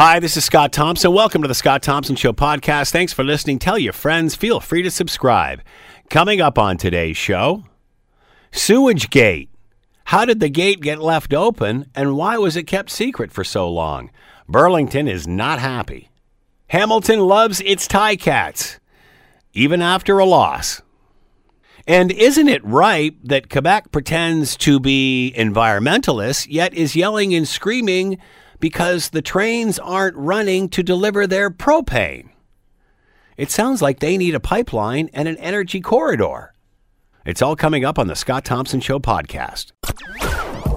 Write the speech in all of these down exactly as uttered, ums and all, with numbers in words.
Hi, this is Scott Thompson. Welcome to the Scott Thompson Show podcast. Thanks for listening. Tell your friends. Feel free to subscribe. Coming up on today's show, Sewage Gate. How did the gate get left open, and why was it kept secret for so long? Burlington is not happy. Hamilton loves its Ticats, even after a loss. And isn't it right that Quebec pretends to be environmentalists, yet is yelling and screaming because the trains aren't running to deliver their propane? It sounds like they need a pipeline and an energy corridor. It's all coming up on the Scott Thompson Show podcast.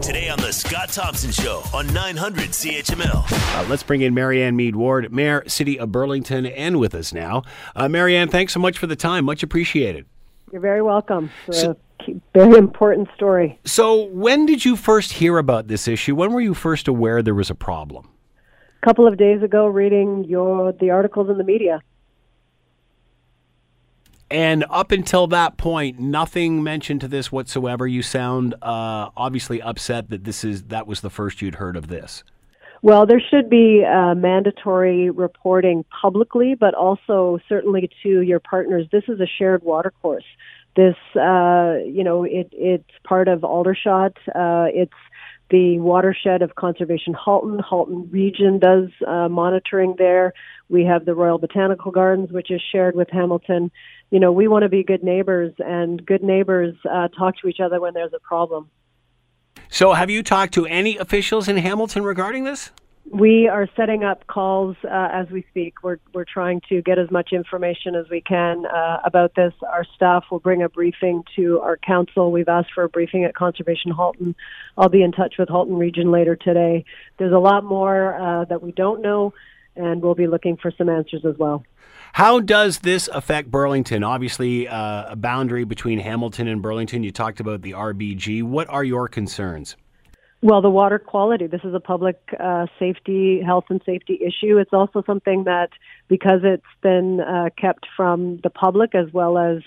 Today on the Scott Thompson Show on nine hundred C H M L. Uh, let's bring in Marianne Meed Ward, Mayor, City of Burlington, and with us now. Uh, Marianne, thanks so much for the time. Much appreciated. You're very welcome. So, a very important story. So when did you first hear about this issue? When were you first aware there was a problem? A couple of days ago, reading your the articles in the media. And up until that point, nothing mentioned to this whatsoever. You sound uh, obviously upset that this is that was the first you'd heard of this. Well, there should be uh, mandatory reporting publicly, but also certainly to your partners. This is a shared water course. This, uh, you know, it, it's part of Aldershot. Uh, it's the watershed of Conservation Halton. Halton Region does uh, monitoring there. We have the Royal Botanical Gardens, which is shared with Hamilton. You know, we want to be good neighbors, and good neighbors uh, talk to each other when there's a problem. So have you talked to any officials in Hamilton regarding this? We are setting up calls uh, as we speak. We're we're trying to get as much information as we can uh, about this. Our staff will bring a briefing to our council. We've asked for a briefing at Conservation Halton. I'll be in touch with Halton Region later today. There's a lot more uh, that we don't know, and we'll be looking for some answers as well. How does this affect Burlington? Obviously, uh, a boundary between Hamilton and Burlington. You talked about the R B G. What are your concerns? Well, the water quality. This is a public uh, safety, health and safety issue. It's also something that, because it's been uh, kept from the public as well as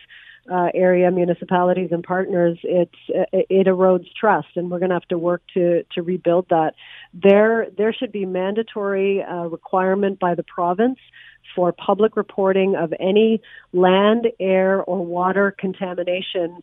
uh, area municipalities and partners, it's, it erodes trust, and we're going to have to work to, to rebuild that. There, there should be mandatory uh, requirement by the province for public reporting of any land, air, or water contamination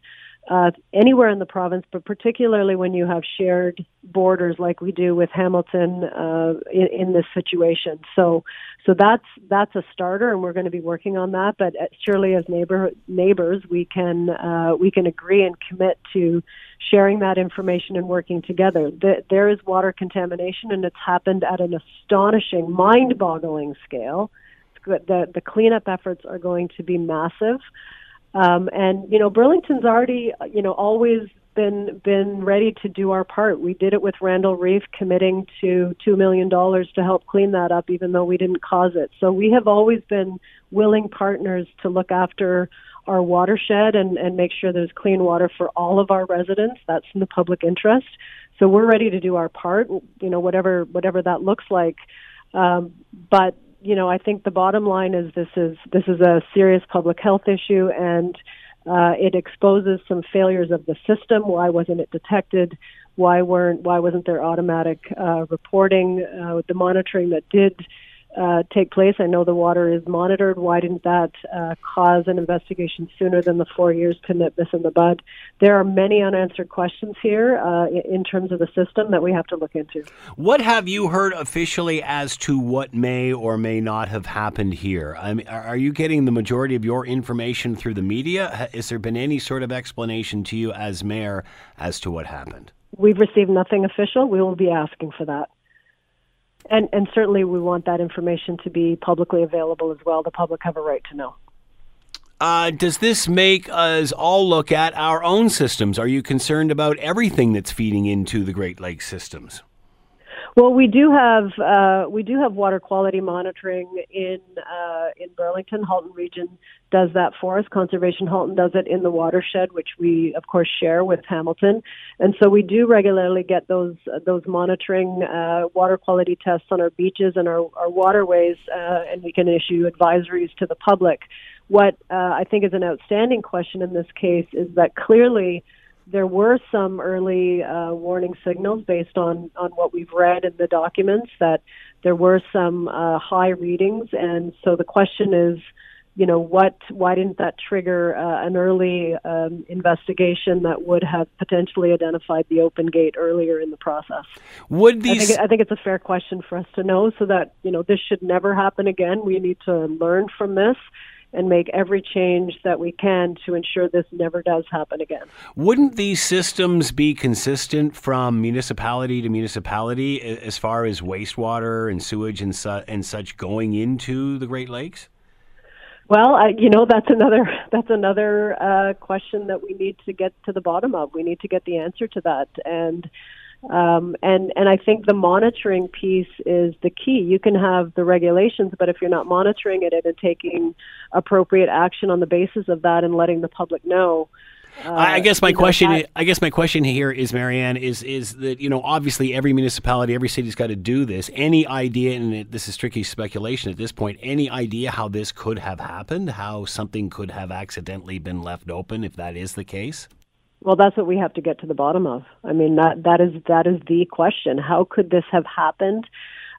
uh, anywhere in the province, but particularly when you have shared borders like we do with Hamilton uh, in, in this situation. So, so that's that's a starter, and we're going to be working on that. But surely, as neighbor neighbors, we can uh, we can agree and commit to sharing that information and working together. The, there is water contamination, and it's happened at an astonishing, mind-boggling scale. The, the cleanup efforts are going to be massive. Um, and, you know, Burlington's already, you know, always been been ready to do our part. We did it with Randall Reef committing to two million dollars to help clean that up, even though we didn't cause it. So we have always been willing partners to look after our watershed and, and make sure there's clean water for all of our residents. That's in the public interest. So we're ready to do our part, you know, whatever, whatever that looks like. Um, but, You know, I think the bottom line is this is this is a serious public health issue, and uh, it exposes some failures of the system. Why wasn't it detected? Why weren't why wasn't there automatic uh, reporting uh, with the monitoring that did uh, take place? I know the water is monitored. Why didn't that uh, cause an investigation sooner than the four years to nip this in the bud? There are many unanswered questions here uh, in terms of the system that we have to look into. What have you heard officially as to what may or may not have happened here? I mean, are you getting the majority of your information through the media? Has there been any sort of explanation to you as mayor as to what happened? We've received nothing official. We will be asking for that. And, and certainly we want that information to be publicly available as well. The public have a right to know. Uh, does this make us all look at our own systems? Are you concerned about everything that's feeding into the Great Lakes systems? Well, we do have uh, we do have water quality monitoring in uh, in Burlington. Halton Region does that for us. Conservation Halton does it in the watershed, which we of course share with Hamilton, and so we do regularly get those uh, those monitoring uh, water quality tests on our beaches and our, our waterways, uh, and we can issue advisories to the public. What uh, I think is an outstanding question in this case is that clearly there were some early uh, warning signals based on, on what we've read in the documents that there were some uh, high readings. And so the question is, you know, what? Why didn't that trigger uh, an early um, investigation that would have potentially identified the open gate earlier in the process? Would these? I think, I think it's a fair question for us to know, so that, you know, this should never happen again. We need to learn from this and make every change that we can to ensure this never does happen again. Wouldn't these systems be consistent from municipality to municipality as far as wastewater and sewage and, su- and such going into the Great Lakes? Well, I, you know, that's another that's another uh, question that we need to get to the bottom of. We need to get the answer to that, and um, and and I think the monitoring piece is the key. You can have the regulations, but if you're not monitoring it and taking appropriate action on the basis of that and letting the public know. Uh, I guess my question. That. I guess my question here is, Marianne, is is that, you know, obviously every municipality, every city's got to do this. Any idea, and it, this is tricky speculation at this point, any idea how this could have happened, how something could have accidentally been left open, if that is the case? Well, that's what we have to get to the bottom of. I mean, that that is that is the question. How could this have happened?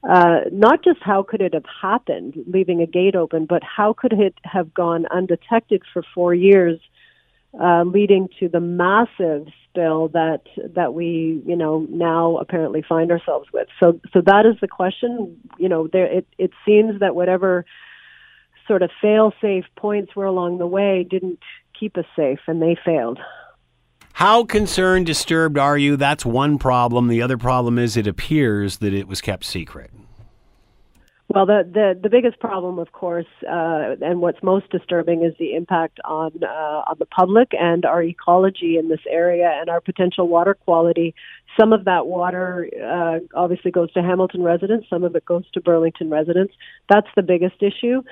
Uh, not just how could it have happened, leaving a gate open, but how could it have gone undetected for four years? Uh, leading to the massive spill that that we, you know, now apparently find ourselves with. So, so that is the question. You know, there it, it seems that whatever sort of fail-safe points were along the way didn't keep us safe, and they failed. How concerned, disturbed are you? That's one problem. The other problem is it appears that it was kept secret. Well, the, the, the biggest problem, of course, uh, and what's most disturbing is the impact on uh, on the public and our ecology in this area and our potential water quality. Some of that water uh, obviously goes to Hamilton residents. Some of it goes to Burlington residents. That's the biggest issue.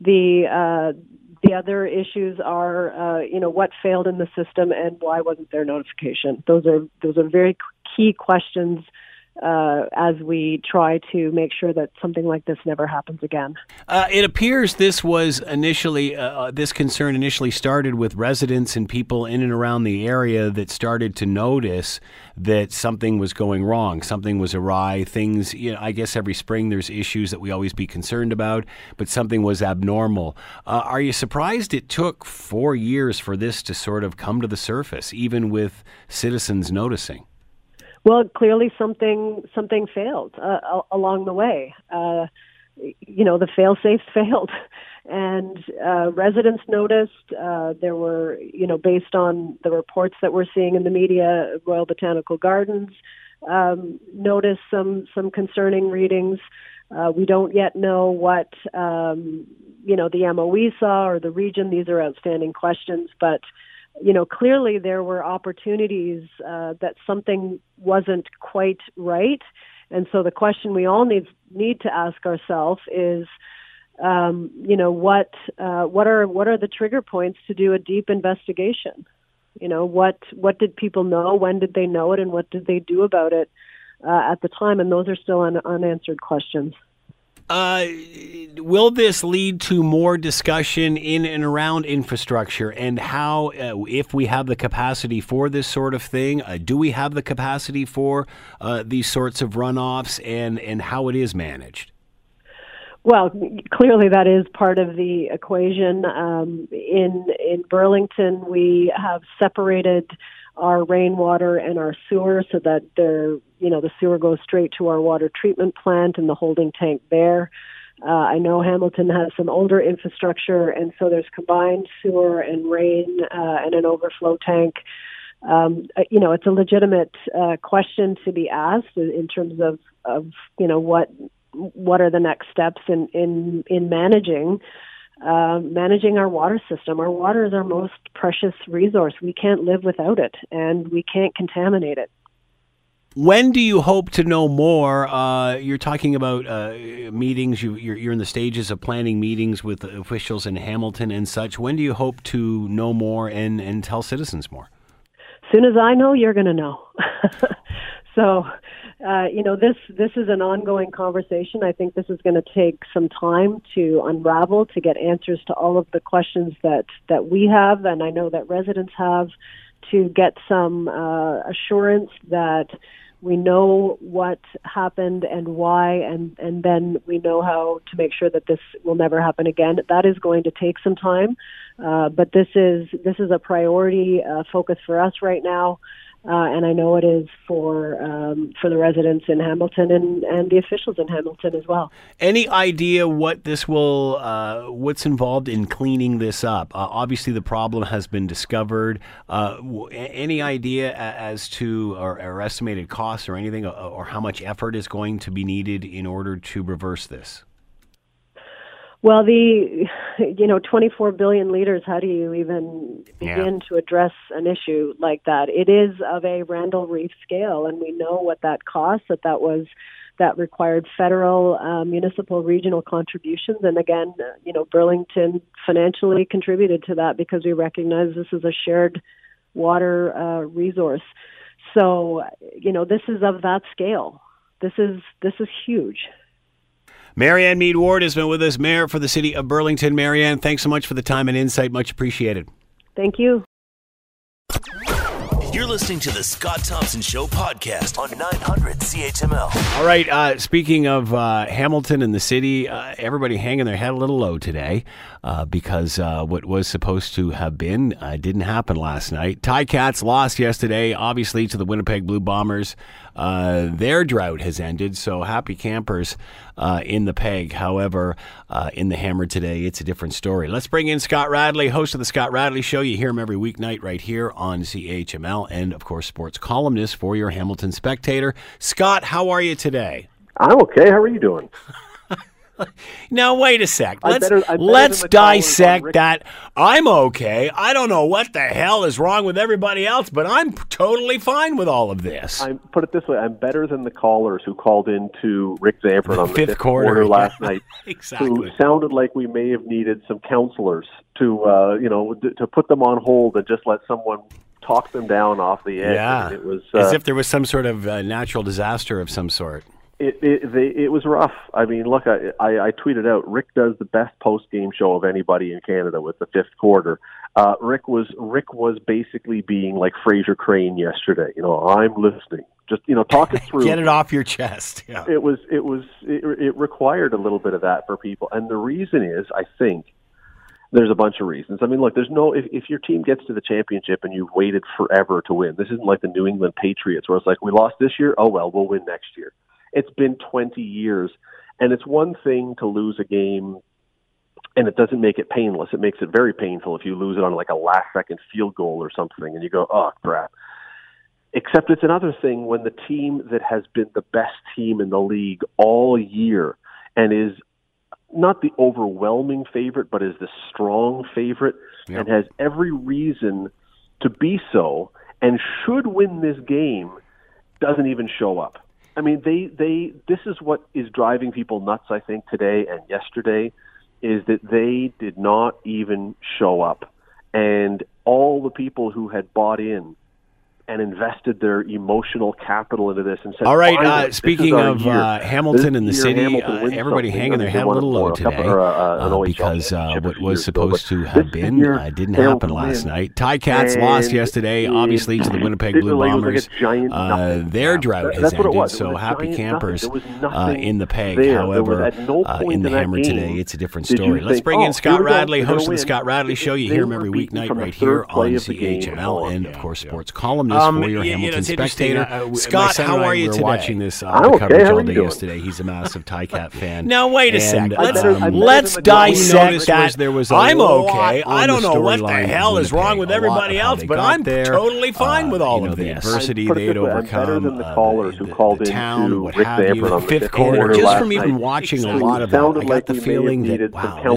The uh, the other issues are, uh, you know, what failed in the system and why wasn't there notification? Those are those are very key questions Uh, as we try to make sure that something like this never happens again. Uh, it appears this was initially, uh, this concern initially started with residents and people in and around the area that started to notice that something was going wrong, something was awry, things, you know, I guess every spring there's issues that we always be concerned about, but something was abnormal. Uh, are you surprised it took four years for this to sort of come to the surface, even with citizens noticing? Well, clearly something something failed uh, along the way. Uh, you know, the fail-safes failed, and uh, residents noticed. Uh, there were, you know, based on the reports that we're seeing in the media, Royal Botanical Gardens um, noticed some some concerning readings. Uh, we don't yet know what um, you know the M O E saw or the region. These are outstanding questions, but. You know, clearly there were opportunities uh, that something wasn't quite right. And so the question we all need need to ask ourselves is, um, you know, what uh, what are what are the trigger points to do a deep investigation? You know, what what did people know? When did they know it? And what did they do about it uh, at the time? And those are still un- unanswered questions. Uh, will this lead to more discussion in and around infrastructure and how, uh, if we have the capacity for this sort of thing, uh, do we have the capacity for uh, these sorts of runoffs and, and how it is managed? Well, clearly that is part of the equation. Um, in in Burlington, we have separated our rainwater and our sewer so that the you know the sewer goes straight to our water treatment plant and the holding tank there. Uh, I know Hamilton has some older infrastructure, and so there's combined sewer and rain uh, and an overflow tank. Um, you know, it's a legitimate uh, question to be asked in terms of, of you know what what are the next steps in in in managing. Uh, managing our water system. Our water is our most precious resource. We can't live without it, and we can't contaminate it. When do you hope to know more? Uh, you're talking about uh, meetings. You, you're, you're in the stages of planning meetings with officials in Hamilton and such. When do you hope to know more and, and tell citizens more? Soon as I know, you're going to know. So, uh, you know, this this is an ongoing conversation. I think this is going to take some time to unravel, to get answers to all of the questions that, that we have, and I know that residents have, to get some uh, assurance that We know what happened and why, and, and then we know how to make sure that this will never happen again. That is going to take some time, uh, but this is this is a priority uh, focus for us right now, uh, and I know it is for um, for the residents in Hamilton and, and the officials in Hamilton as well. Any idea what this will, uh, what's involved in cleaning this up? Uh, obviously, the problem has been discovered. Uh, w- any idea as to or, or estimated cost? Or anything, or how much effort is going to be needed in order to reverse this? Well, the you know twenty-four billion liters. How do you even begin yeah. to address an issue like that? It is of a Randall Reef scale, and we know what that cost. That that was that required federal, uh, municipal, regional contributions, and again, you know, Burlington financially contributed to that because we recognize this is a shared water uh, resource. So, you know, this is of that scale. This is this is huge. Marianne Meed Ward has been with us, Mayor for the City of Burlington. Marianne, thanks so much for the time and insight. Much appreciated. Thank you. You're listening to the Scott Thompson Show podcast on nine hundred C H M L. All right, uh, speaking of uh, Hamilton and the city, uh, everybody hanging their head a little low today uh, because uh, what was supposed to have been uh, didn't happen last night. Ticats lost yesterday, obviously, to the Winnipeg Blue Bombers. Uh, their drought has ended, so happy campers uh, in the peg. However, uh, in the hammer today, it's a different story. Let's bring in Scott Radley, host of the Scott Radley Show. You hear him every weeknight right here on C H M L. And, of course, sports columnist for your Hamilton Spectator. Scott, how are you today? I'm okay. How are you doing? Now, wait a sec. Let's, I better, I better let's dissect that. I'm okay. I don't know what the hell is wrong with everybody else, but I'm totally fine with all of this. I put it this way. I'm better than the callers who called in to Rick Zamperin on the Fifth, fifth Quarter, quarter last yeah. night. Exactly. Who sounded like we may have needed some counselors to, uh, you know, d- to put them on hold and just let someone talked them down off the edge. Yeah. It was, uh, as if there was some sort of uh, natural disaster of some sort. It it, they, it was rough. I mean, look, I, I, I tweeted out, Rick does the best post-game show of anybody in Canada with the Fifth Quarter. Uh, Rick was Rick was basically being like Fraser Crane yesterday. You know, I'm listening. Just, you know, talk it through. Get it off your chest. Yeah. It was it was it, it required a little bit of that for people, and the reason is, I think, there's a bunch of reasons. I mean, look, there's no, if, if your team gets to the championship and you've waited forever to win, this isn't like the New England Patriots where it's like, we lost this year, oh well, we'll win next year. It's been twenty years, and it's one thing to lose a game, and it doesn't make it painless. It makes it very painful if you lose it on like a last-second field goal or something, and you go, oh, crap. Except it's another thing when the team that has been the best team in the league all year and is not the overwhelming favorite, but is the strong favorite yep. and has every reason to be so and should win this game, doesn't even show up. I mean, they, they this is what is driving people nuts, I think, today and yesterday, is that they did not even show up. And all the people who had bought in and invested their emotional capital into this and said, all right, uh, speaking of uh, Hamilton and the city, uh, everybody hanging their head a little low today uh, because uh, what was supposed to have been uh, didn't happen last night. Ticats lost yesterday, obviously, to the Winnipeg Blue Bombers. Uh, their drought has ended, so happy campers uh, in the peg. However, uh, in the hammer today, it's a different story. Let's bring in Scott Radley, host of the Scott Radley Show. You hear him every weeknight right here on C H M L and, of course, sports columnist. Um, you, Hamilton you know, Spectator. Uh, Scott, how are you today? Watching this uh, okay. coverage all day yesterday. He's a massive Ticat fan. Now, wait a second. Let's, um, let's dissect that. There was I'm okay. I don't know what the hell is wrong with everybody else, but I'm there. totally fine uh, with all you know, of the this. Adversity they'd overcome. Better than the callers who called in to Rick Zamperin on the Fifth Quarter. Just from even watching a lot of that, I got the feeling that, wow,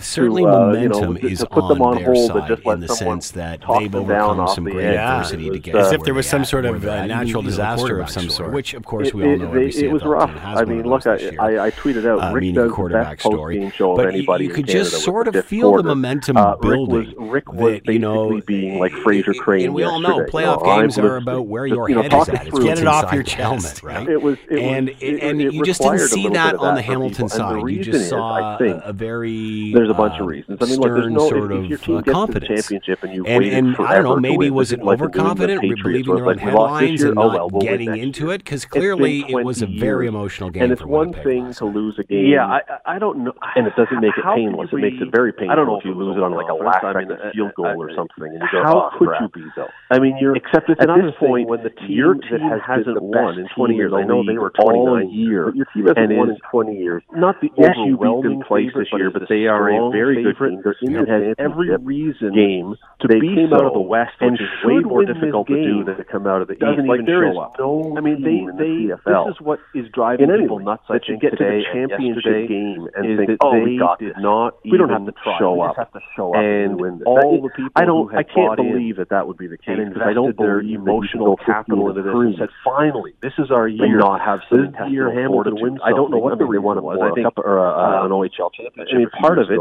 certainly momentum is on their side in the sense that they've overcome some great adversity together. As if there was some sort of uh, natural disaster of some sort, which, of course, we all know. It was rough. I mean, look, I, I, I tweeted out Rick does the best post-game show of anybody in Canada. But you could just sort of feel the momentum building. Rick was basically being like Fraser Crane. And we all know playoff games are about where your head is at. It's get it off your chest, right? And and you just didn't see that on the Hamilton side. You just saw a very there's a bunch of reasons. I mean, look, there's no sort of confidence. And I don't know, maybe was it overconfident? it, believing their own headlines and not getting into it? Because clearly it was a very emotional game. And it's one thing to lose a game. Yeah, I, I don't know. And it doesn't make it painless. It makes it very painful. I don't know if you lose it on like a last second field goal or something. How could you be, though? I mean, you're except at this point when the team that hasn't won in twenty years. I know they were twenty-nine years. Your team hasn't won in twenty years. Not the overwhelming place this year, but they are a very good team. They're in the every reason game to be came out of the West, which is way more difficult to do than to come out of the East. Like there is no, I mean, they they this is what is driving people nuts. That you get to the championship game and think, oh, we did not even show up. And when all the people, I don't, I can't believe that that would be the case because I don't believe emotional capital into this and said, finally, this is our year. Not have some year Hamilton wins. I don't know what the one was. I think or an O H L championship. I mean, part of it.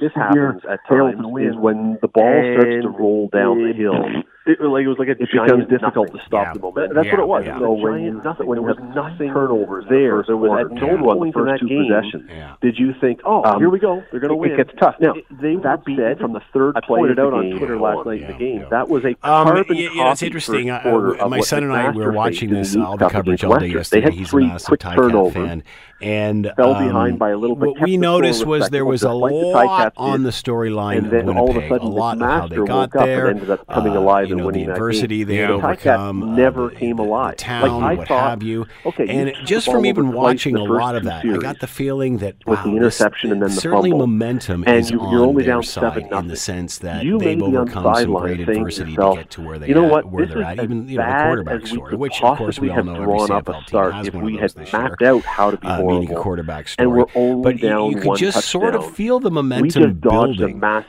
This happens at times is when the ball starts to roll down the hill. It, like, it was like a it becomes difficult nothing. to stop yeah. the momentum. That's yeah. what it was. Yeah. So when, nothing, when there was nothing turnovers there, there was at no one the first two game, possessions. Yeah. Did you think, oh, um, here we go, they're going to win? It gets tough. Now, it, they that said, from the third I pointed out on Twitter yeah. last night yeah. the game, yeah. that was a carbon um, yeah, yeah, it's interesting. I, I, my son and I were watching this all the coverage all day yesterday. He's a massive Ticat fan. And fell behind by a little bit. What we noticed was there was a lot on the storyline of Winnipeg, a lot of how they got there, ended up coming alive. You know, the adversity they had overcome, never came alive. Town, what have you. And just from even watching a lot of that, I got the feeling that certainly momentum is on their side in the sense that they've overcome some great adversity to get to where they where they're at. Even the quarterback story, which of course we all know every C F L team has one of those this year, meaning a quarterback story. But you could just sort of feel the momentum building. That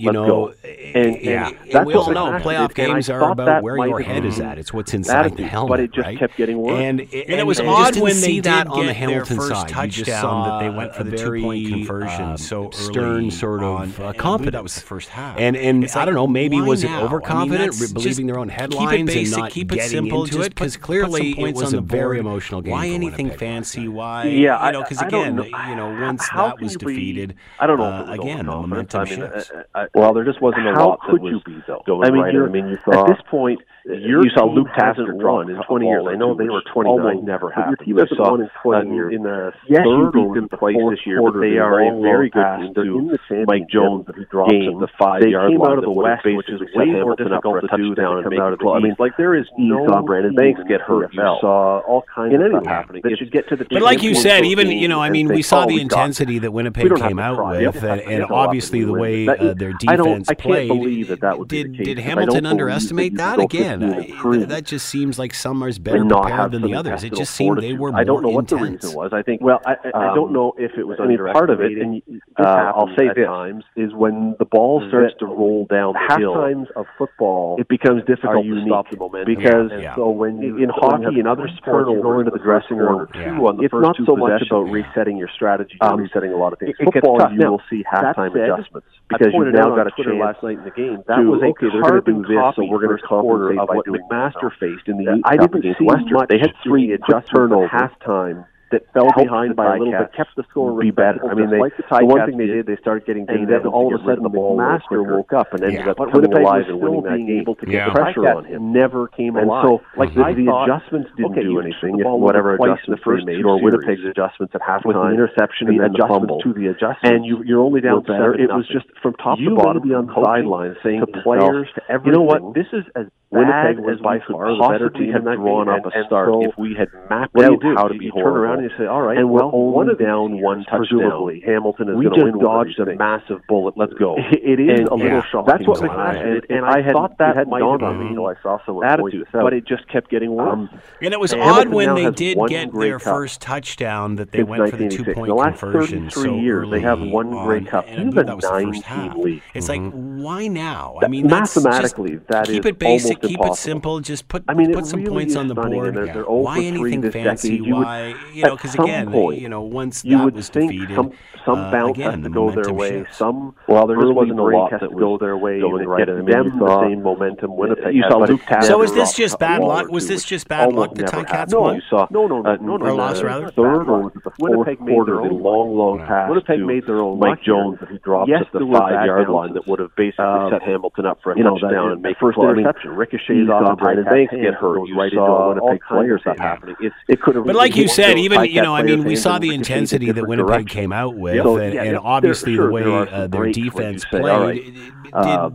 you know, and we all know playoff games. Games are about where your head is at. It's what's inside the helmet, but it just right? kept getting worse. And it, and it was and odd when they did on the Hamilton first side. Touchdown, you just saw that they went for the two-point conversion. Uh, so stern sort of uh, confidence. That was the first half. And and like, I don't know, maybe was it overconfident, I mean, believing their own headlines basic, and not keep it getting simple, into it? Because clearly it was a very emotional game. Why anything fancy? Why? Yeah, you know, because again, you know, once that was defeated, I don't know. Again, momentum shifts. Well, there just wasn't a lot that was going right. I mean, you saw, at this point, your you saw Luke Tasker drawn in twenty years. I know they were twenty-nine, never happened. Your team hasn't won in twenty years. In the yes, third you beat them place this year, but they are a very good team. They're in the same Mike Jones game. The five-yard line out of the West, which is way more difficult to do down and make out of the. I mean, like there is no Brandon Banks get hurt. You saw all kinds of stuff happening. They should get to the. But like you said, even you know, I mean, we saw the intensity that Winnipeg came out with, and obviously the way their defense played. Did did Hamilton underestimate that again? I, that just seems like some are better prepared than the others. It just seemed they were more intense. I don't know what the reason was. I think. Well, I, I, I don't know if it was. I mean, part of it, and uh, I'll say this, times is when the ball starts to roll down the hill. Half times of football, it becomes difficult to stop the momentum because yeah. so when you, in hockey and other sports, you go into the dressing room. Yeah. On the it's first not so much about resetting your strategy, um, resetting a lot of things. It, it football, you will see halftime adjustments because you've now got a chance. Last night in the game, that was okay. They're going to do this, so we're going to compensate. By what McMaster faced in the East I didn't see Western. Much. They had three adjust turnovers at halftime that fell behind by a little bit, kept the score be better. I mean, they, like the, the one thing they did, they started getting and then all of a sudden the ball McMaster woke up and ended yeah. up but coming alive and winning that game. Able to yeah. get pressure on him never came and alive. So, like mm-hmm. the, the adjustments didn't okay, do anything. If whatever adjustments the first made, or Winnipeg's adjustments at halftime, with the interception and then the fumble, to the adjustments, and you, you're only down better. It was just from top to bottom, be on the sideline saying to players, to everything. You know what? This is as Winnipeg was by far the better team had drawn up a start if we had mapped out how to be horrible. And you say, all right, and well, one down, one touchdown. Hamilton is going to win. We just dodged a massive bullet. Let's go. It is and, a little yeah, shocking. That's what McMaster did. And I had thought that had might dawned on me until I saw someone attitude, but it just kept getting worse. Um, and it was and odd when they did get their cup. first touchdown that they it's went for the two-point conversion. The last thirty-three so years, they have one Grey Cup. And that was the first half. It's like, why now? I mean, mathematically, that is keep it basic, keep it simple. Just put put some points on the board. Why anything fancy? Why? You know, because again, point, you know, once you that was defeated, some, some uh, bounce again, has to go their way. Shifts. Some well, there just wasn't a lot that would go their way. Going right, them the same momentum. Winnipeg. You saw Luke Tasker. So is this just bad luck? Was this just bad luck? The Ticats won. No, no, no, no, no. Or lost rather. Third or Winnipeg made their own long, long pass. Winnipeg made their own. Mike Jones, he dropped at the five-yard line that would have basically set Hamilton up for a touchdown and make a first interception. ricochets off Brandon Banks get hurt. You right saw into Winnipeg players stuff happening. It's, it could have. But like you said, even you know, I mean, we saw the intensity that Winnipeg came out with, and obviously the way their defense played.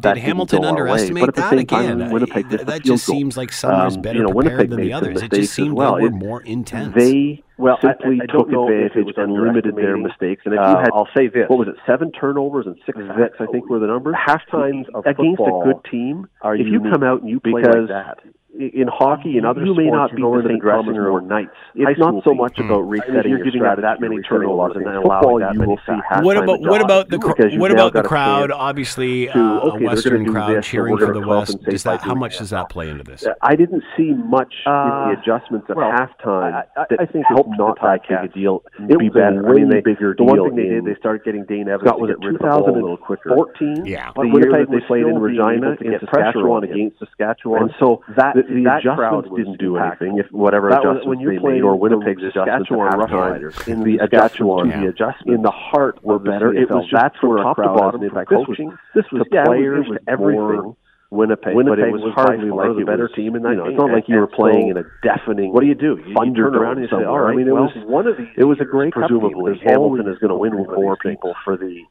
Did Hamilton underestimate that again? That just seems like some is better prepared than the others. It just seemed like we're more intense. They. Well, simply I, I took advantage and limited their mistakes. And if you had, uh, I'll say this: what was it? Seven turnovers and six sacks, I think, were the numbers. Half times of against football a good team. Are if you come out and you play like that. In hockey and other you sports, may not be the same dressing room nights. It's not so much about resetting I mean, your giving up that many turnovers and then allowing that many sacks. What about what about the cr- what about the crowd? Obviously, to, uh, okay, a Western crowd this, cheering for the West. Does that how much does that play into this? I didn't see much uh, in the adjustments at well, halftime that I, I think helped not that big a deal. It was a way bigger deal. The one thing they did, they started getting Dane Evans to get rid of the ball a little quicker. twenty fourteen, yeah, the year that they played in Regina in Saskatchewan against Saskatchewan, so that. The, the adjustments didn't do anything. If whatever adjustments when they made, or Winnipeg's adjustments in the Saskatchewan, the adjustments in the heart were better. It was just that's where a crowd was. This was the players, everything. Winnipeg, Winnipeg, but it was hardly like a better was, team in that you know, game. It's not like you were playing so in a deafening. What do you do? You, you turn around and you say, "All right." I mean, it well, was one of these. It was a Grey Cup. Presumably, Hamilton is going to win with more people for the.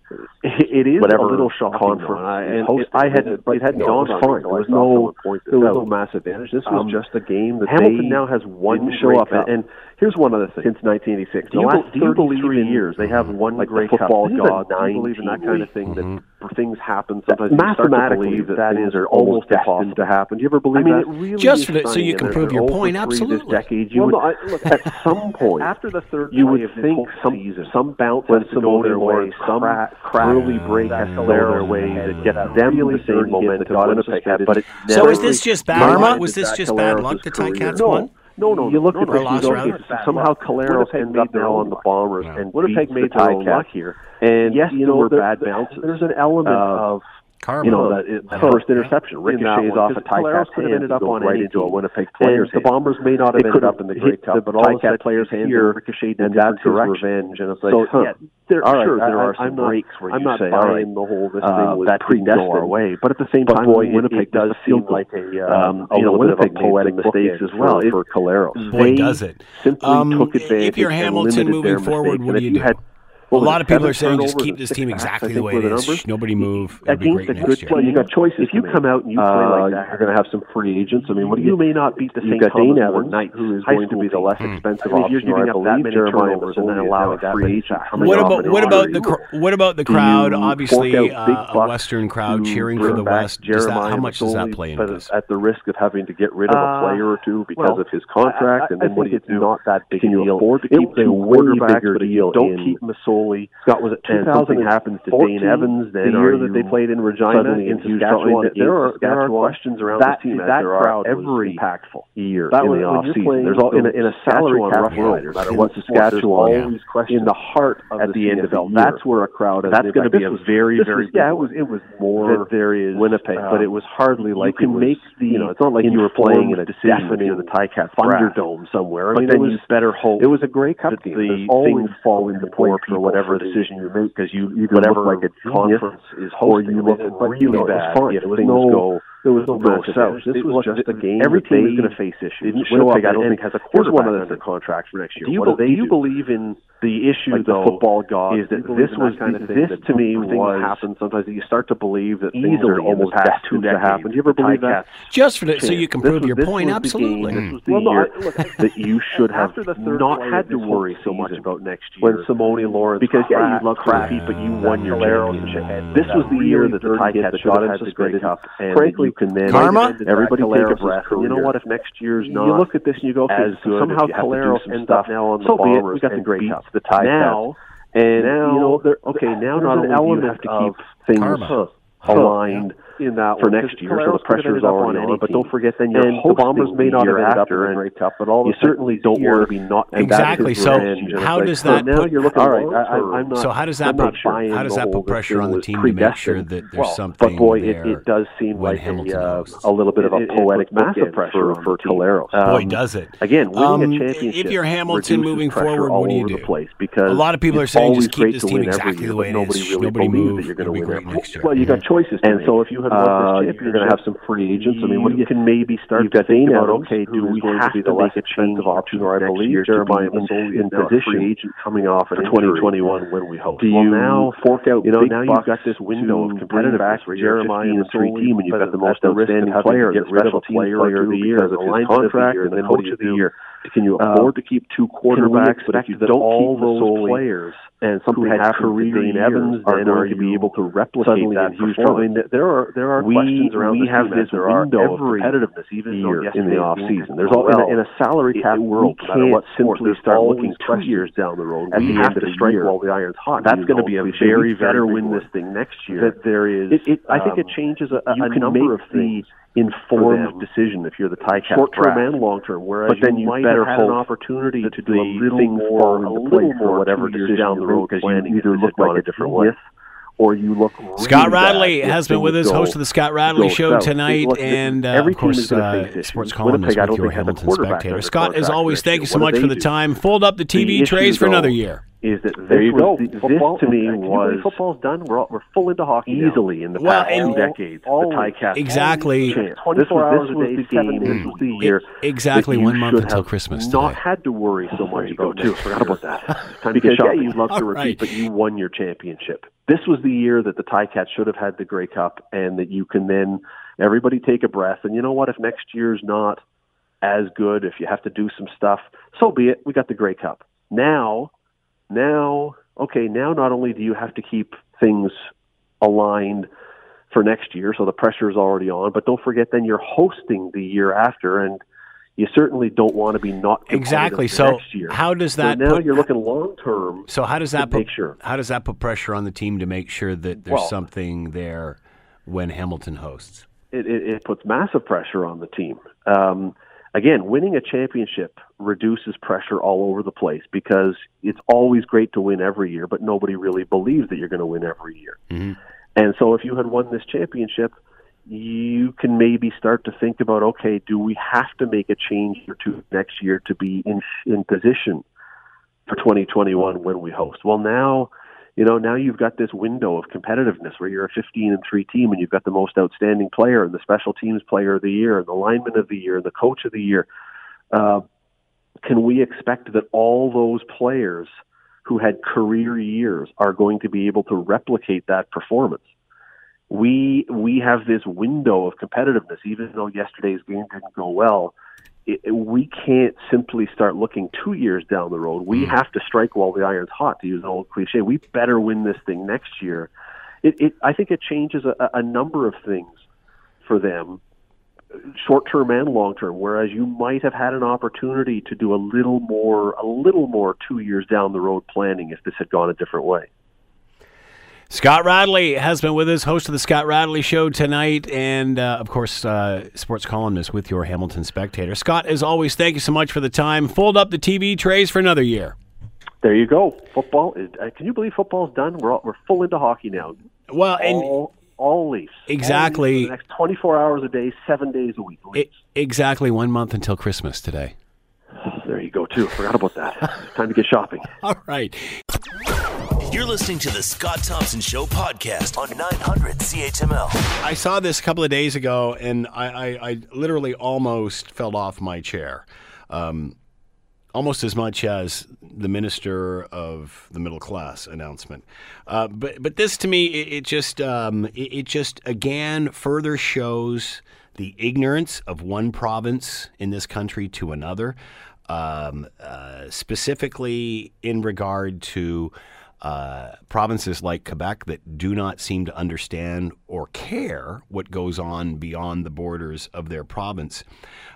It, it is whatever a little shocking. Conference. And it, I hadn't. It hadn't dawned on me. There was no. There was no massive advantage. This was um, just a game that Hamilton now has one show up. And here's one other thing. Since nineteen eighty-six, the last thirty-three years, they have one Grey Cup. Football god, do you believe in that kind of thing? That things happen sometimes. Mathematically, that is. Almost destined to happen. Do you ever believe I mean, that? It really just for the, so you can prove your point. Absolutely. Decade, you well, would, no, I, look, at some point, after the third, you would think some season, some bounce has to go their way, some crack, crack, early break has to go their way that gets them really the same momentum. Winnipeg had, but so is this just bad karma? Was this just bad luck? The Ticats won. No, no, you look no, at no, this, you know, somehow Caleros ended up now on the Bombers, yeah. and Winnipeg made their own luck here. And yes, there were bad bounces. There's an element of Carmel. You know, that yeah. first interception ricochets in off a Ticats hand ended up on right into a Winnipeg player's hand. The Bombers may not have ended up in the Grey Cup, but all Ticat players' hands ricocheted in that direction. Revenge, and it's like, so, huh. yeah, there, all right, sure, there I, are some breaks where you say, all right, the whole this uh, thing was that predestined our way, but at the same time, boy, Winnipeg it does seem like a um, a little bit of a poetic mistake as well for Calero. Boy, does it simply took advantage. If you're Hamilton moving forward, what do you do? Well, a lot of people are saying just keep this team exactly the way it is. Nobody move. It'll be great next year. You got choices. If you come out and you play like that, you're going to have some free agents. I mean, what do you? You may not beat the Saint Thomas Overnight, who is going to be the less expensive option. If you're giving up that many turnovers and then allowing free agents coming off, what about the what about the crowd? Obviously, a Western crowd cheering for the West. How much does that play into this? At the risk of having to get rid of a player or two because of his contract, and then what do you do? It's not that big a deal. It's a way bigger deal. Don't keep him sold. Scott, was it two thousand happens to Dane Evans, the year that they played in Regina, in Saskatchewan? Saskatchewan. There, are, there are questions around that, this team. That, that crowd every was impactful year that in was, the offseason. There's all, in, a, in a salary cap world, no matter what Saskatchewan, yeah. always questions in the heart of at the, the end of the year. That's where a crowd is. That's going to be a very, very big yeah, it was, it was more than there is Winnipeg, uh, but it was hardly like you can make the, you know, it's not like you were playing in a deafening of the Ticats Thunderdome somewhere. But then you better hope. It was a Grey Cup game. The things fall into poor people. Whatever decision you make, because you, you whatever like a conference is hosting, you look really bad. It was no, there was no match out. This was just a game. Every team is going to face issues. Winnipeg, I don't think, has a quarterback under contract for next year. Do you, do you believe in the issue like though? The football god is that this was kind of this to me was happens sometimes that you start to believe that things are almost destined to happen. Do you ever believe that? Just for so you can prove your point, absolutely. This was the year that you should have not had to worry so much about next year when Simone Lawrence. Because yeah, crack, you love crap, but you won your championship. This was the year that the Ticats shot into the Great Cup. And frankly, you can manage karma. Everybody take a breath. You know what? If next year's not, you look at this and you go, as good, somehow Caleros ends up now on the Bombers. We got the Great Cup. The Ticats now, and now, you know, okay, now not only do you have to keep things aligned. In that for one, next year, so the pressure is already on. on but don't forget, then your the Bombers may not have ended up in the Great Cup, but all you certainly don't want to be not exactly. So how does that? Now you're looking all right. So how does that put how does that put pressure on the team to make sure that there's something? But boy, it does seem like a little bit of a poetic massive pressure for Caleros. Boy, does it again? Winning a championship. If you're Hamilton moving forward, what do you do? Because a lot of people are saying just keep this team exactly the way it is. Nobody moves. You're going to win next year. Well, you got choices, and so if you have uh, you're going to have some free agents. I mean, what you can maybe start to think Dane about, Evans, okay, do we have to make a change of option, or I believe year Jeremiah was only in position agent coming off for twenty twenty-one when we hope. Do you well, now fork out you know, big now bucks you've got this window of competitive back Jeremiah and the three team, and you've got the most outstanding player, get rid of a player of the year, the line contract, and then coach of the year. Can you afford uh, to keep two quarterbacks? But if you don't all keep those players and something happens to Dane Evans, then are you be able to replicate that huge performance? I mean, there are there are we, questions around we this have this there window of competitiveness even year in the off season. There's all, well, in, a, in a salary cap world, no matter what sport, simply start looking two years down the road. And you have to strike while the iron's hot. That's going to be a very better win this thing next year. That there is, I think it changes a number of things. Informed decision if you're the Ticats, short-term and long-term. Whereas but then you, you might better have had an opportunity to do a little more, a little more, whatever decision down the road, because you either look like a different way. Or you look Scott Radley has been with us, go, host of the Scott Radley Show out. tonight, look, and uh, of course, uh, sports columnist with your Hamilton Spectator. Scott, as always, thank you so much for the time. Fold up the T V trays for another year. Is that there you go? This to me was football's done. We're all, we're full into hockey easily in the past two decades. The Ticats exactly. This was this was the game. This was the year. Exactly one month until Christmas. Not had to worry so much about this. Forgot about that. Because yeah, you love to repeat, but you won your championship. This was the year that the Ticats should have had the Grey Cup, and that you can then everybody take a breath. And you know what? If next year's not as good, if you have to do some stuff, so be it. We got the Grey Cup. Now, now, okay, now not only do you have to keep things aligned for next year, so the pressure is already on, but don't forget then you're hosting the year after, and you certainly don't want to be not exactly so. Next year. How does that? So now put, you're looking long term. So how does that put? Sure. How does that put pressure on the team to make sure that there's well, something there when Hamilton hosts? It, it, it puts massive pressure on the team. Um, again, winning a championship reduces pressure all over the place because it's always great to win every year, but nobody really believes that you're going to win every year. Mm-hmm. And so, if you had won this championship, you can maybe start to think about, okay, do we have to make a change or two next year to be in in position for twenty twenty-one when we host? Well, now, you know, now you've got this window of competitiveness where you're a fifteen and three team and you've got the most outstanding player and the special teams player of the year and the lineman of the year and the coach of the year. Uh, can we expect that all those players who had career years are going to be able to replicate that performance? We we have this window of competitiveness, even though yesterday's game didn't go well. It, we can't simply start looking two years down the road. We have to strike while the iron's hot, to use an old cliche. We better win this thing next year. It, it, I think it changes a, a number of things for them, short-term and long-term, whereas you might have had an opportunity to do a little more, a little more two years down the road planning if this had gone a different way. Scott Radley has been with us, host of the Scott Radley Show tonight, and, uh, of course, uh, sports columnist with your Hamilton Spectator. Scott, as always, thank you so much for the time. Fold up the T V trays for another year. There you go. Football is, uh, can you believe football's done? We're all, we're full into hockey now. Well, and all, all Leafs. Exactly. All Leafs for the next twenty-four hours a day, seven days a week. It, exactly one month until Christmas today. There you go, too. Forgot about that. Time to get shopping. All right. You're listening to the Scott Thompson Show podcast on nine hundred C H M L. I saw this a couple of days ago, and I, I, I literally almost fell off my chair. Um, almost as much as the Minister of the Middle Class announcement. Uh, but, but this, to me, it, it just, um, it, it just again further shows the ignorance of one province in this country to another, um, uh, specifically in regard to Uh, provinces like Quebec that do not seem to understand or care what goes on beyond the borders of their province.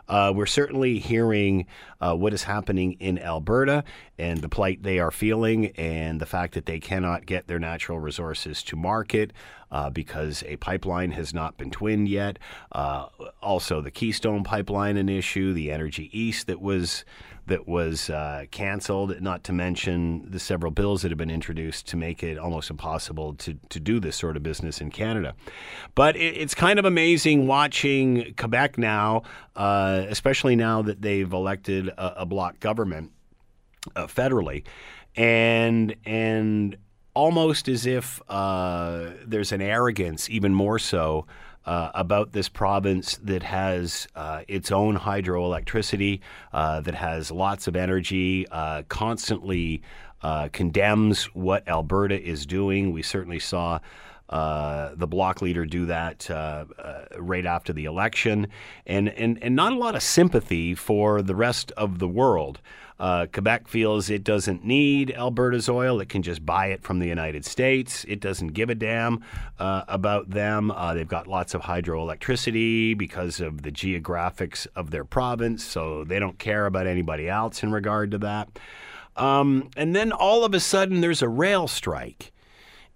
Uh, we're certainly hearing uh, what is happening in Alberta and the plight they are feeling and the fact that they cannot get their natural resources to market uh, because a pipeline has not been twinned yet. Uh, also, the Keystone Pipeline, an issue, the Energy East that was that was uh, canceled, not to mention the several bills that have been introduced to make it almost impossible to, to do this sort of business in Canada. But it, it's kind of amazing watching Quebec now, uh, especially now that they've elected a, a bloc government uh, federally, and and almost as if uh, there's an arrogance, even more so, uh, about this province that has uh, its own hydroelectricity, uh, that has lots of energy, uh, constantly uh, condemns what Alberta is doing. We certainly saw Uh, the Bloc leader do that uh, uh, right after the election, and, and, and not a lot of sympathy for the rest of the world. Uh, Quebec feels it doesn't need Alberta's oil. It can just buy it from the United States. It doesn't give a damn uh, about them. Uh, they've got lots of hydroelectricity because of the geographics of their province, so they don't care about anybody else in regard to that. Um, and then all of a sudden there's a rail strike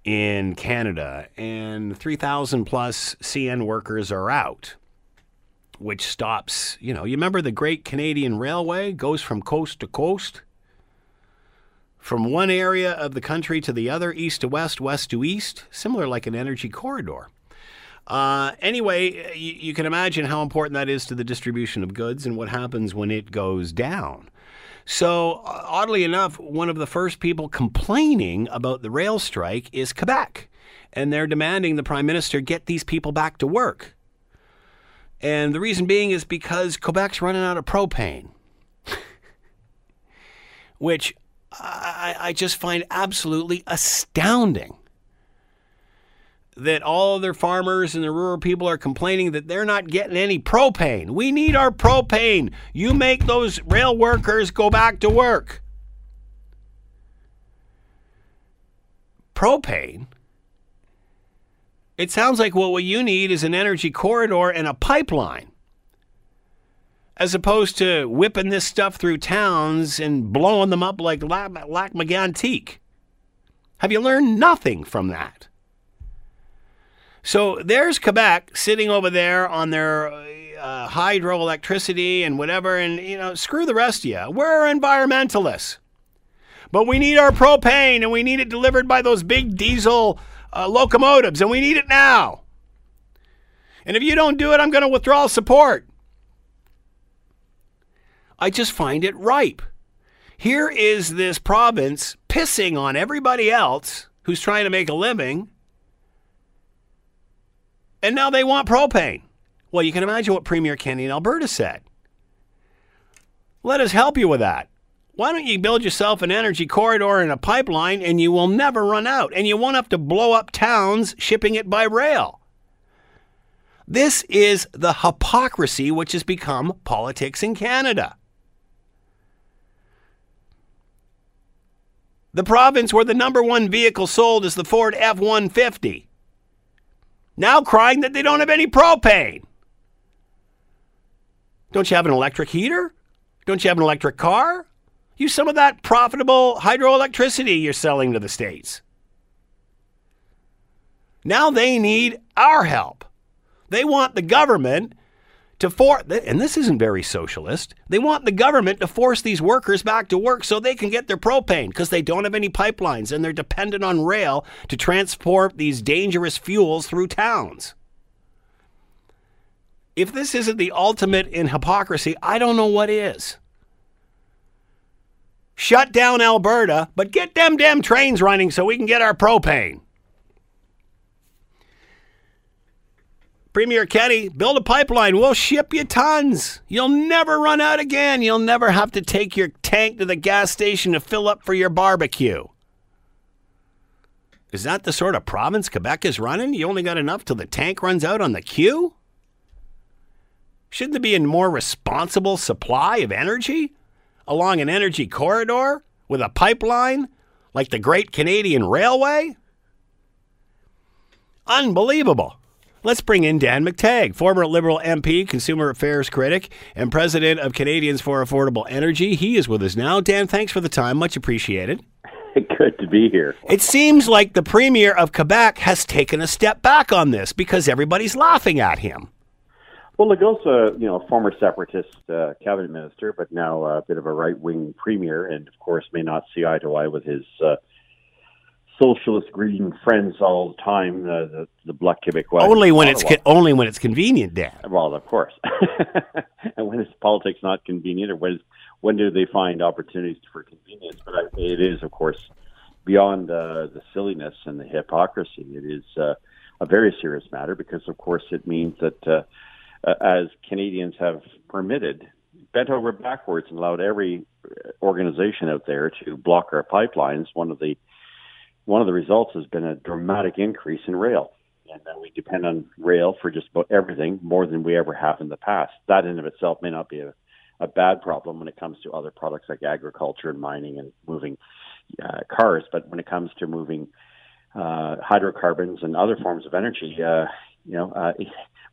in Canada, and three thousand plus C N workers are out, which stops, you know, you remember the Great Canadian Railway goes from coast to coast, from one area of the country to the other, east to west, west to east, similar like an energy corridor. Uh, anyway, you, you can imagine how important that is to the distribution of goods and what happens when it goes down. So, oddly enough, one of the first people complaining about the rail strike is Quebec. And they're demanding the Prime Minister get these people back to work. And the reason being is because Quebec's running out of propane. Which I, I just find absolutely astounding. That all their farmers and the rural people are complaining that they're not getting any propane. We need our propane. You make those rail workers go back to work. Propane? It sounds like what you need is an energy corridor and a pipeline, as opposed to whipping this stuff through towns and blowing them up like Lac-Mégantic. Have you learned nothing from that? So there's Quebec sitting over there on their uh, hydroelectricity and whatever, and, you know, screw the rest of you. We're environmentalists. But we need our propane, and we need it delivered by those big diesel uh, locomotives, and we need it now. And if you don't do it, I'm going to withdraw support. I just find it ripe. Here is this province pissing on everybody else who's trying to make a living, and now they want propane. Well, you can imagine what Premier Kenney in Alberta said. Let us help you with that. Why don't you build yourself an energy corridor and a pipeline, and you will never run out, and you won't have to blow up towns shipping it by rail. This is the hypocrisy which has become politics in Canada. The province where the number one vehicle sold is the Ford F one fifty. Now crying that they don't have any propane. Don't you have an electric heater? Don't you have an electric car? Use some of that profitable hydroelectricity you're selling to the States. Now they need our help. They want the government to force, and this isn't very socialist, they want the government to force these workers back to work so they can get their propane, because they don't have any pipelines and they're dependent on rail to transport these dangerous fuels through towns. If this isn't the ultimate in hypocrisy, I don't know what is. Shut down Alberta, but get them damn trains running so we can get our propane. Premier Kenney, build a pipeline. We'll ship you tons. You'll never run out again. You'll never have to take your tank to the gas station to fill up for your barbecue. Is that the sort of province Quebec is running? You only got enough till the tank runs out on the queue? Shouldn't there be a more responsible supply of energy along an energy corridor with a pipeline like the Great Canadian Railway? Unbelievable. Let's bring in Dan McTeague, former Liberal M P, Consumer Affairs critic, and president of Canadians for Affordable Energy. He is with us now. Dan, thanks for the time. Much appreciated. Good to be here. It seems like the Premier of Quebec has taken a step back on this because everybody's laughing at him. Well, Legault's, you know, a former separatist uh, cabinet minister, but now a bit of a right-wing premier, and, of course, may not see eye to eye with his Uh, socialist green friends all the time, uh, the, the Bloc Québécois. Only when it's con- only when it's convenient, Dan. Well, of course. And when is politics not convenient, or when is, when do they find opportunities for convenience? But I, it is, of course, beyond uh, the silliness and the hypocrisy. It is uh, a very serious matter, because, of course, it means that uh, uh, as Canadians have permitted, bent over backwards and allowed every organization out there to block our pipelines, one of the one of the results has been a dramatic increase in rail. And then we depend on rail for just about everything, more than we ever have in the past. That in of itself may not be a, a bad problem when it comes to other products like agriculture and mining and moving uh, cars. But when it comes to moving uh, hydrocarbons and other forms of energy, uh, you know, uh,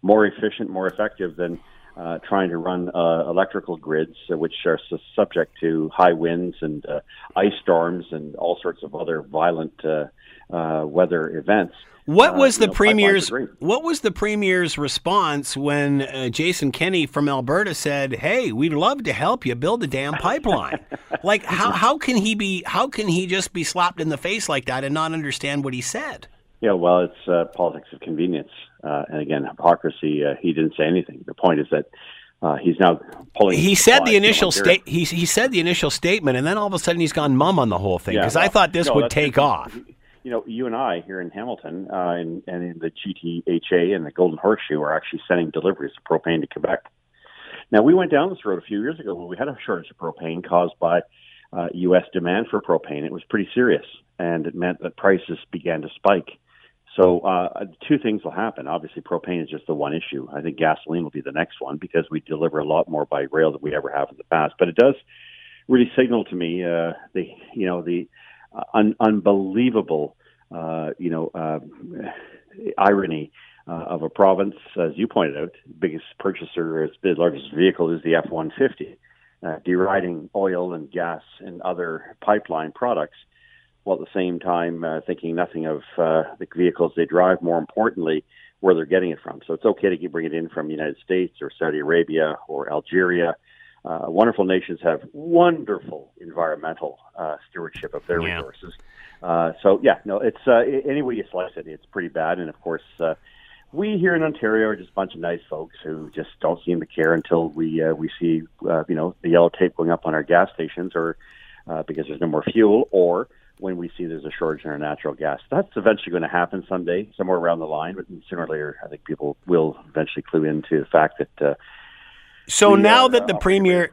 more efficient, more effective than uh, trying to run uh, electrical grids, uh, which are subject to high winds and uh, ice storms and all sorts of other violent uh, uh, weather events. What was uh, the know, premier's What was the premier's response when uh, Jason Kenney from Alberta said, "Hey, we'd love to help you build a damn pipeline"? Like, how how can he be? How can he just be slapped in the face like that and not understand what he said? Yeah, well, it's uh, politics of convenience, uh, and again, hypocrisy. Uh, he didn't say anything. The point is that uh, he's now pulling. He said the initial state. He he said the initial statement, and then all of a sudden he's gone mum on the whole thing, because yeah, well, I thought this no, would take off. He, You know, you and I here in Hamilton uh, and, and in the G T H A and the Golden Horseshoe are actually sending deliveries of propane to Quebec. Now, we went down this road a few years ago when we had a shortage of propane caused by uh, U S demand for propane. It was pretty serious, and it meant that prices began to spike. So uh, two things will happen. Obviously, propane is just the one issue. I think gasoline will be the next one, because we deliver a lot more by rail than we ever have in the past. But it does really signal to me uh, the, you know, the Un- unbelievable, uh, you know, uh, irony uh, of a province, as you pointed out, biggest purchaser, its largest vehicle is the F one fifty, uh, deriding oil and gas and other pipeline products, while at the same time uh, thinking nothing of uh, the vehicles they drive, more importantly, where they're getting it from. So it's okay to keep bringing it in from the United States or Saudi Arabia or Algeria. Uh, wonderful nations have wonderful environmental uh, stewardship of their yeah. resources. Uh, so, yeah, no, it's uh, any way you slice it, it's pretty bad. And, of course, uh, we here in Ontario are just a bunch of nice folks who just don't seem to care until we uh, we see, uh, you know, the yellow tape going up on our gas stations, or uh, because there's no more fuel, or when we see there's a shortage in our natural gas. That's eventually going to happen someday, somewhere around the line. But sooner or later, I think people will eventually clue into the fact that uh, So the, now that uh, the premier,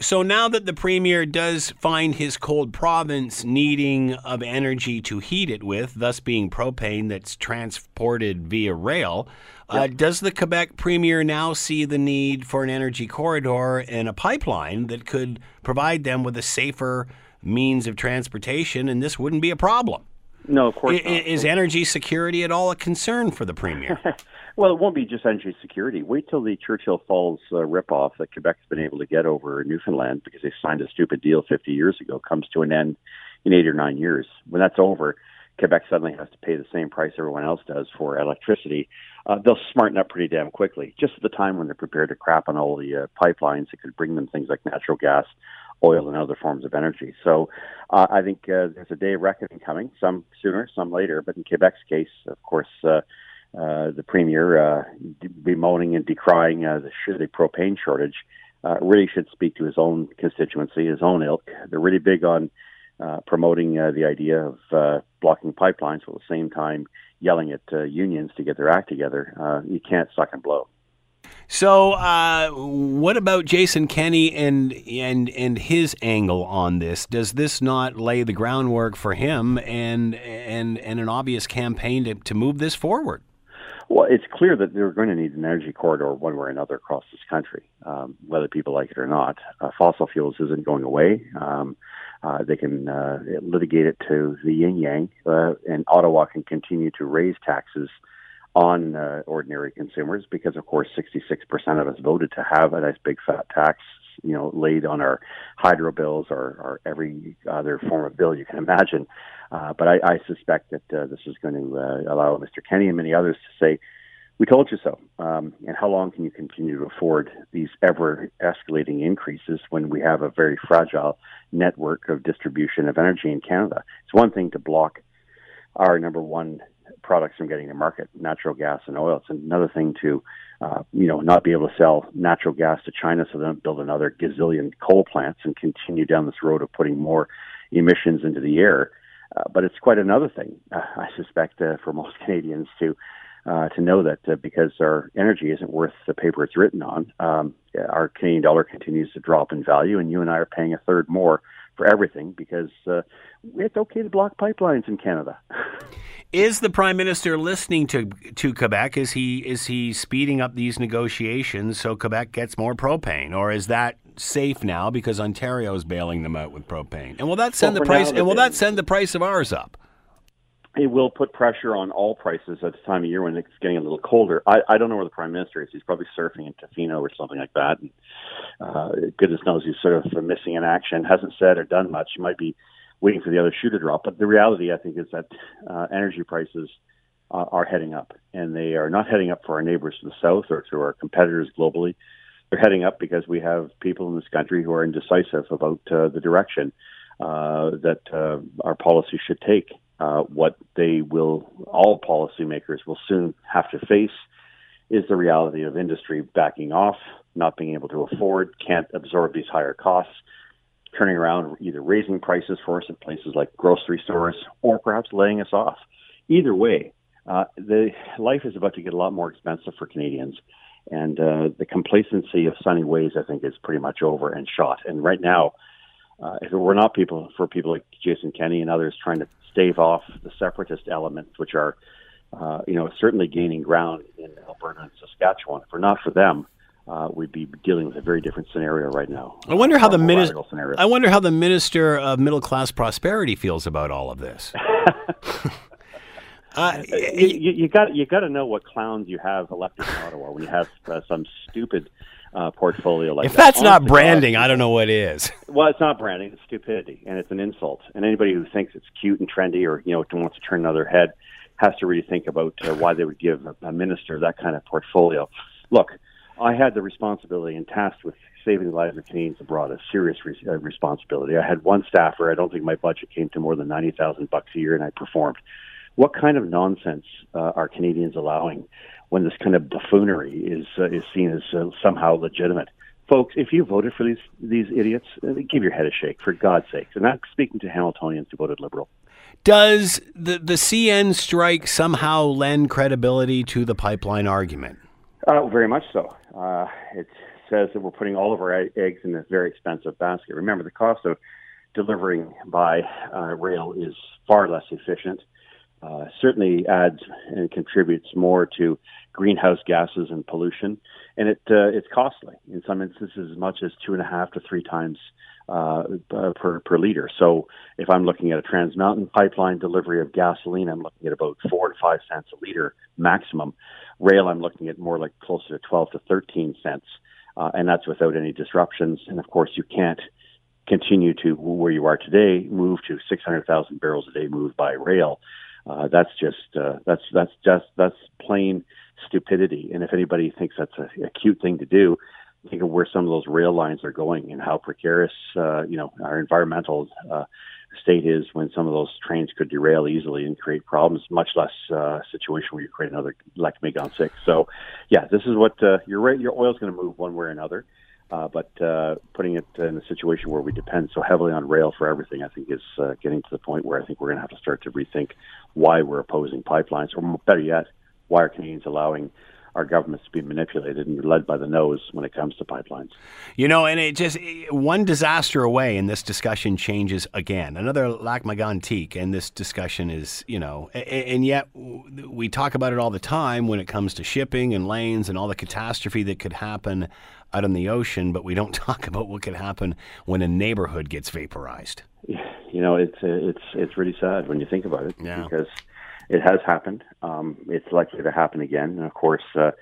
so now that the premier does find his cold province needing of energy to heat it with, thus being propane that's transported via rail, yep. uh, does the Quebec premier now see the need for an energy corridor and a pipeline that could provide them with a safer means of transportation, and this wouldn't be a problem? No, of course I, not. Is energy security at all a concern for the premier? Well, it won't be just energy security. Wait till the Churchill Falls uh, ripoff that Quebec's been able to get over Newfoundland, because they signed a stupid deal fifty years ago, comes to an end in eight or nine years. When that's over, Quebec suddenly has to pay the same price everyone else does for electricity. Uh, they'll smarten up pretty damn quickly, just at the time when they're prepared to crap on all the uh, pipelines that could bring them things like natural gas, oil, and other forms of energy. So uh, I think uh, there's a day of reckoning coming, some sooner, some later. But in Quebec's case, of course, uh, uh, the premier uh, bemoaning and decrying uh, the, the propane shortage uh, really should speak to his own constituency, his own ilk. They're really big on uh, promoting uh, the idea of uh, blocking pipelines, while at the same time yelling at uh, unions to get their act together. Uh, you can't suck and blow. So, uh, what about Jason Kenney and and and his angle on this? Does this not lay the groundwork for him and and and an obvious campaign to, to move this forward? Well, it's clear that they're going to need an energy corridor one way or another across this country, um, whether people like it or not. Uh, fossil fuels isn't going away. Um, uh, they can uh, litigate it to the yin-yang, uh, and Ottawa can continue to raise taxes on uh, ordinary consumers, because, of course, sixty-six percent of us voted to have a nice big fat tax, you know, laid on our hydro bills or, or every other form of bill you can imagine. Uh, but I, I suspect that uh, this is going to uh, allow Mister Kenney and many others to say, "We told you so." Um, and how long can you continue to afford these ever-escalating increases when we have a very fragile network of distribution of energy in Canada? It's one thing to block our number one products from getting to market, natural gas and oil. It's another thing to, uh, you know, not be able to sell natural gas to China, so they don't build another gazillion coal plants and continue down this road of putting more emissions into the air Uh, but it's quite another thing, uh, I suspect, uh, for most Canadians to uh, to know that uh, because our energy isn't worth the paper it's written on, um, our Canadian dollar continues to drop in value, and you and I are paying a third more for everything because uh, it's okay to block pipelines in Canada. Is the Prime Minister listening to to Quebec? Is he is he speeding up these negotiations so Quebec gets more propane, or is that safe now because Ontario is bailing them out with propane? And will that send well, the price? And will that send the price of ours up? It will put pressure on all prices at the time of year when it's getting a little colder. I, I don't know where the Prime Minister is. He's probably surfing in Tofino or something like that. And, uh, goodness knows he's sort of missing in action, hasn't said or done much. He might be waiting for the other shoe to drop. But the reality, I think, is that uh, energy prices uh, are heading up, and they are not heading up for our neighbors to the south or to our competitors globally. They're heading up because we have people in this country who are indecisive about uh, the direction uh, that uh, our policy should take. Uh, what they will, all policymakers will soon have to face is the reality of industry backing off, not being able to afford, can't absorb these higher costs, turning around, either raising prices for us in places like grocery stores or perhaps laying us off. Either way, uh, the life is about to get a lot more expensive for Canadians. And uh, the complacency of sunny ways, I think, is pretty much over and shot. And right now, uh, if it were not people for people like Jason Kenney and others trying to stave off the separatist elements, which are, uh, you know, certainly gaining ground in Alberta and Saskatchewan. If we're not for them, uh, we'd be dealing with a very different scenario right now. I wonder how the minister. I wonder how the minister of middle class prosperity feels about all of this. uh, you, you got you got to know what clowns you have elected in Ottawa when you have uh, some stupid uh, portfolio like that. If that's that. Not Honestly, branding, God, I don't know what is. Well, it's not branding; it's stupidity, and it's an insult. And anybody who thinks it's cute and trendy, or you know, wants to turn another head, has to really think about uh, why they would give a, a minister that kind of portfolio. Look. I had the responsibility and tasked with saving the lives of Canadians abroad, a serious re- uh, responsibility. I had one staffer. I don't think my budget came to more than ninety thousand bucks a year, and I performed. What kind of nonsense uh, are Canadians allowing when this kind of buffoonery is uh, is seen as uh, somehow legitimate? Folks, if you voted for these, these idiots, give your head a shake, for God's sake. And I'm speaking to Hamiltonians who voted Liberal. Does the, the C N strike somehow lend credibility to the pipeline argument? Uh, very much so. Uh, it says that we're putting all of our eggs in a very expensive basket. Remember, the cost of delivering by uh, rail is far less efficient, uh, certainly adds and contributes more to greenhouse gases and pollution, and it uh, it's costly in some instances as much as two and a half to three times uh, per, per liter. So if I'm looking at a Trans Mountain pipeline delivery of gasoline, I'm looking at about four to five cents a liter maximum. Rail, I'm looking at more like closer to twelve to thirteen cents, uh, and that's without any disruptions. And, of course, you can't continue to where you are today, move to six hundred thousand barrels a day moved by rail. Uh, that's just uh, that's that's just that's plain stupidity. And if anybody thinks that's a, a cute thing to do, think of where some of those rail lines are going and how precarious uh, you know our environmental uh, state is when some of those trains could derail easily and create problems, much less a uh, situation where you create another Lac-Mégantic. So, yeah, this is what uh, you're right. Your oil's going to move one way or another. Uh, but uh, putting it in a situation where we depend so heavily on rail for everything, I think, is uh, getting to the point where I think we're going to have to start to rethink why we're opposing pipelines, or better yet, why are Canadians allowing our governments to be manipulated and led by the nose when it comes to pipelines. You know, and it just, one disaster away and this discussion changes again. Another Lac-Mégantic and this discussion is, you know, and yet we talk about it all the time when it comes to shipping and lanes and all the catastrophe that could happen out in the ocean, but we don't talk about what could happen when a neighborhood gets vaporized. You know, it's it's it's really sad when you think about it. Yeah. Because it has happened. Um, it's likely to happen again. And, of course, uh,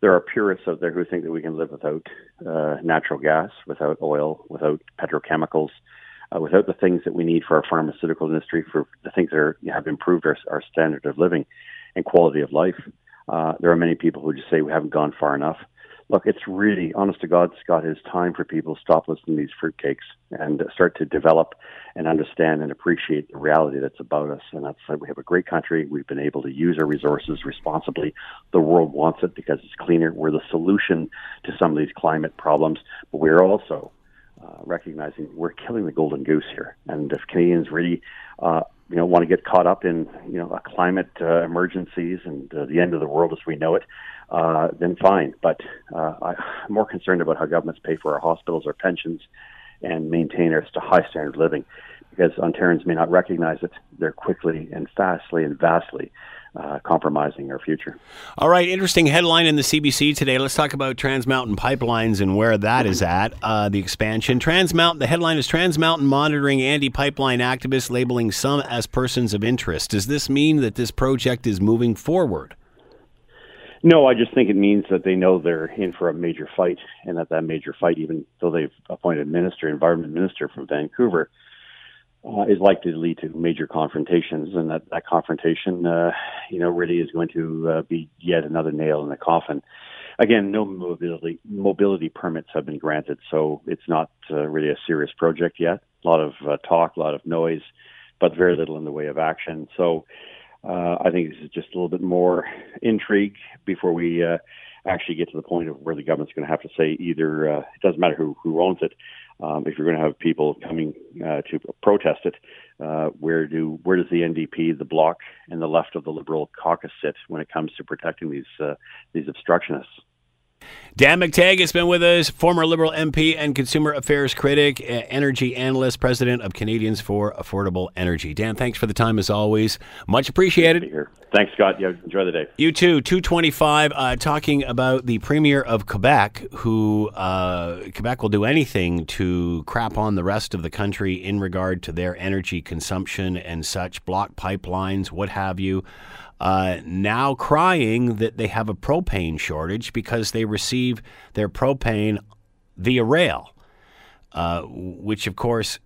there are purists out there who think that we can live without uh, natural gas, without oil, without petrochemicals, uh, without the things that we need for our pharmaceutical industry, for the things that are, have improved our, our standard of living and quality of life. Uh, there are many people who just say we haven't gone far enough. Look, it's really, honest to God, Scott, it's time for people to stop listening to these fruitcakes and start to develop and understand and appreciate the reality that's about us. And that's why we have a great country. We've been able to use our resources responsibly. The world wants it because it's cleaner. We're the solution to some of these climate problems. But we're also uh, recognizing we're killing the golden goose here. And if Canadians really uh, you know, want to get caught up in, you know, climate uh, emergencies and uh, the end of the world as we know it, uh, then fine. But uh, I'm more concerned about how governments pay for our hospitals, our pensions, and maintain our high standard of living, because Ontarians may not recognize it. They're quickly and fastly and vastly uh, compromising our future. All right, interesting headline in the C B C today. Let's talk about Trans Mountain pipelines and where that is at, uh, the expansion. Trans Mountain, the headline is Trans Mountain monitoring anti-pipeline activists, labeling some as persons of interest. Does this mean that this project is moving forward? No, I just think it means that they know they're in for a major fight, and that that major fight, even though they've appointed minister, environment minister from Vancouver, uh, is likely to lead to major confrontations, and that, that confrontation, uh, you know, really is going to uh, be yet another nail in the coffin. Again, no mobility mobility permits have been granted, so it's not uh, really a serious project yet. A lot of uh, talk, a lot of noise, but very little in the way of action. So Uh, I think this is just a little bit more intrigue before we uh, actually get to the point of where the government's going to have to say either, uh, it doesn't matter who, who owns it, um, if you're going to have people coming uh, to protest it, uh, where do where does the N D P, the Bloc, and the left of the Liberal caucus sit when it comes to protecting these uh, these obstructionists? Dan McTeague has been with us, former Liberal M P and consumer affairs critic, energy analyst, president of Canadians for Affordable Energy. Dan, thanks for the time as always. Much appreciated. Thanks, Scott. Yeah, enjoy the day. You too. two twenty-five, uh, talking about the Premier of Quebec, who uh, Quebec will do anything to crap on the rest of the country in regard to their energy consumption and such, block pipelines, what have you. Uh, now crying that they have a propane shortage because they receive their propane via rail, uh, which, of course,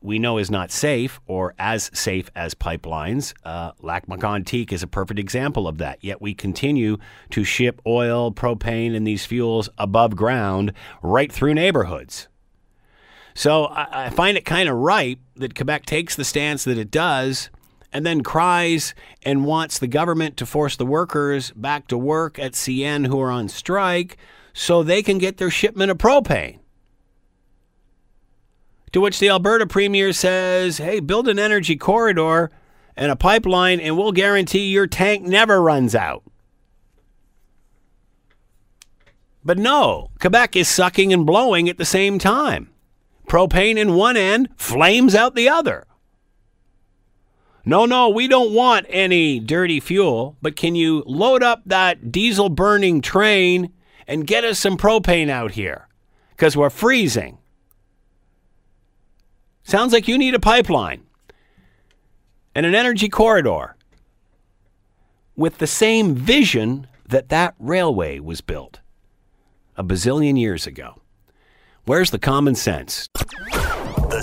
we know is not safe or as safe as pipelines. Uh, Lac-Mégantic is a perfect example of that. Yet we continue to ship oil, propane, and these fuels above ground right through neighborhoods. So I, I find it kind of ripe that Quebec takes the stance that it does, and then cries and wants the government to force the workers back to work at C N who are on strike so they can get their shipment of propane. To which the Alberta Premier says, hey, build an energy corridor and a pipeline and we'll guarantee your tank never runs out. But no, Quebec is sucking and blowing at the same time. Propane in one end, flames out the other. No, no, we don't want any dirty fuel, but can you load up that diesel-burning train and get us some propane out here? Because we're freezing. Sounds like you need a pipeline and an energy corridor with the same vision that that railway was built a bazillion years ago. Where's the common sense? The